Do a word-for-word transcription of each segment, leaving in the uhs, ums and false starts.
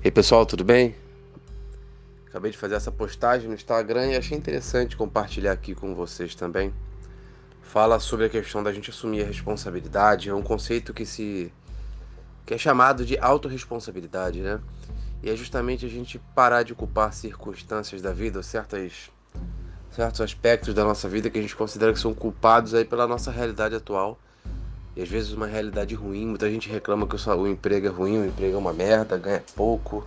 E aí pessoal, tudo bem? Acabei de fazer essa postagem no Instagram e achei interessante compartilhar aqui com vocês também. Fala sobre a questão da gente assumir a responsabilidade, é um conceito que se que é chamado de autorresponsabilidade, né? E é justamente a gente parar de culpar circunstâncias da vida, ou certas, certos aspectos da nossa vida que a gente considera que são culpados aí pela nossa realidade atual. E às vezes uma realidade ruim, muita gente reclama que o emprego é ruim, o emprego é uma merda, ganha pouco,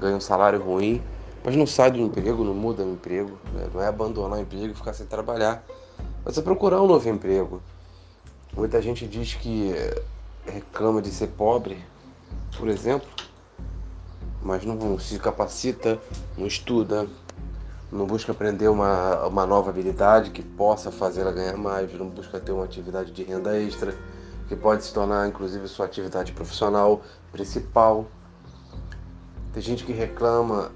ganha um salário ruim, mas não sai do emprego, não muda o emprego, né? Não é abandonar o emprego e ficar sem trabalhar, mas é procurar um novo emprego. Muita gente diz que reclama de ser pobre, por exemplo, mas não se capacita, não estuda, não busca aprender uma, uma nova habilidade que possa fazer ela ganhar mais, não busca ter uma atividade de renda extra, que pode se tornar, inclusive, sua atividade profissional principal. Tem gente que reclama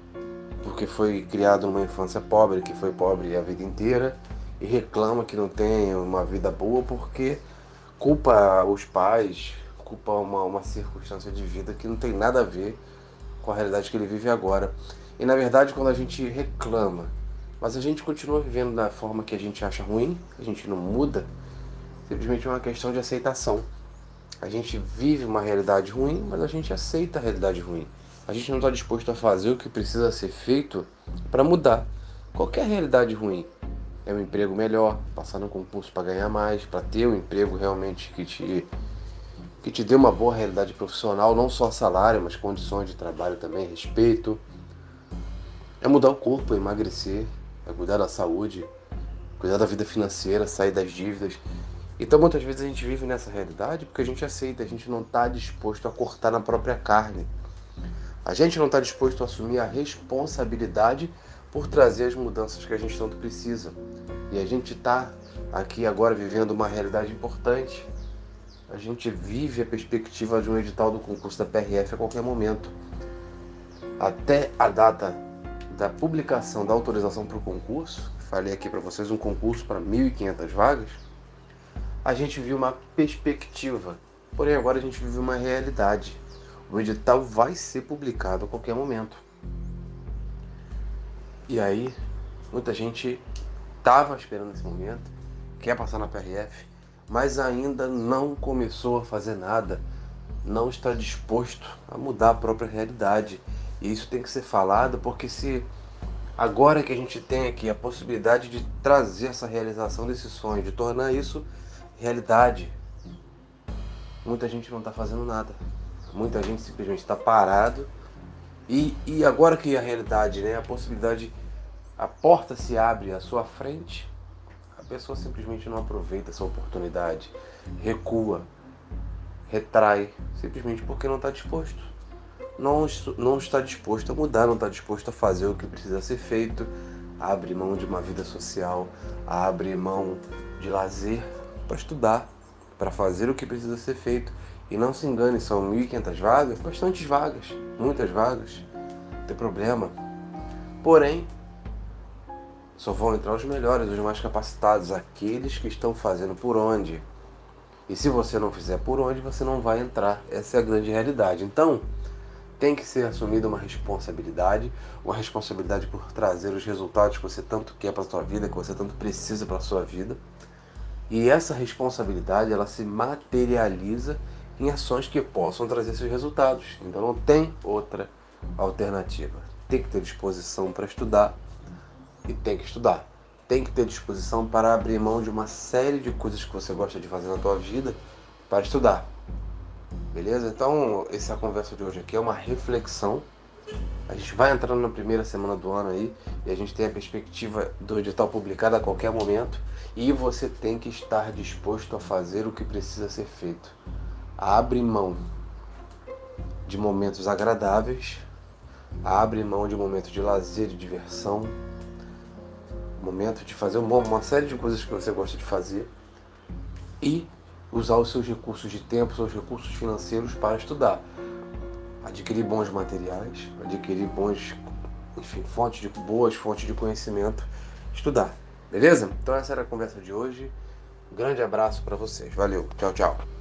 porque foi criado numa infância pobre, que foi pobre a vida inteira, e reclama que não tem uma vida boa porque culpa os pais, culpa uma, uma circunstância de vida que não tem nada a ver com a realidade que ele vive agora. E na verdade, quando a gente reclama, mas a gente continua vivendo da forma que a gente acha ruim, a gente não muda, simplesmente é uma questão de aceitação. A gente vive uma realidade ruim, mas a gente aceita a realidade ruim. A gente não está disposto a fazer o que precisa ser feito para mudar qualquer realidade ruim. É um emprego melhor, passar no concurso para ganhar mais, para ter um emprego realmente que te... que te dê uma boa realidade profissional, não só salário, mas condições de trabalho também, respeito. É mudar o corpo, é emagrecer, é cuidar da saúde, cuidar da vida financeira, sair das dívidas. Então muitas vezes a gente vive nessa realidade porque a gente aceita, a gente não está disposto a cortar na própria carne. A gente não está disposto a assumir a responsabilidade por trazer as mudanças que a gente tanto precisa. E a gente está aqui agora vivendo uma realidade importante. A gente vive a perspectiva de um edital do concurso da P R F a qualquer momento. Até a data da publicação da autorização para o concurso, falei aqui para vocês, um concurso para mil e quinhentas vagas, a gente viu uma perspectiva, porém agora a gente vive uma realidade. O edital vai ser publicado a qualquer momento. E aí, muita gente estava esperando esse momento, quer passar na P R F, mas ainda não começou a fazer nada, não está disposto a mudar a própria realidade. E isso tem que ser falado, porque se agora que a gente tem aqui a possibilidade de trazer essa realização desse sonho, de tornar isso realidade, muita gente não está fazendo nada, muita gente simplesmente está parado, e, e agora que a realidade, né, a possibilidade, a porta se abre à sua frente, a pessoa simplesmente não aproveita essa oportunidade, recua, retrai, simplesmente porque não está disposto. Não, não está disposto a mudar, não está disposto a fazer o que precisa ser feito. Abre mão de uma vida social, abre mão de lazer para estudar, para fazer o que precisa ser feito. E não se engane, são mil e quinhentas vagas, bastantes vagas, muitas vagas, não tem problema. Porém, só vão entrar os melhores, os mais capacitados, aqueles que estão fazendo por onde. E se você não fizer por onde, você não vai entrar. Essa é a grande realidade. Então, tem que ser assumida uma responsabilidade, uma responsabilidade por trazer os resultados que você tanto quer para a sua vida, que você tanto precisa para a sua vida. E essa responsabilidade, ela se materializa em ações que possam trazer esses resultados. Então, não tem outra alternativa. Tem que ter disposição para estudar. E tem que estudar, tem que ter disposição para abrir mão de uma série de coisas que você gosta de fazer na tua vida para estudar, beleza? Então, essa conversa de hoje aqui é uma reflexão. A gente vai entrando na primeira semana do ano aí e a gente tem a perspectiva do edital publicado a qualquer momento e você tem que estar disposto a fazer o que precisa ser feito. Abre mão de momentos agradáveis, abre mão de momentos de lazer, de diversão, momento de fazer uma série de coisas que você gosta de fazer e usar os seus recursos de tempo, seus recursos financeiros para estudar. Adquirir bons materiais, adquirir bons, enfim, fontes de, boas fontes de conhecimento, estudar, beleza? Então essa era a conversa de hoje. Um grande abraço para vocês. Valeu, tchau, tchau.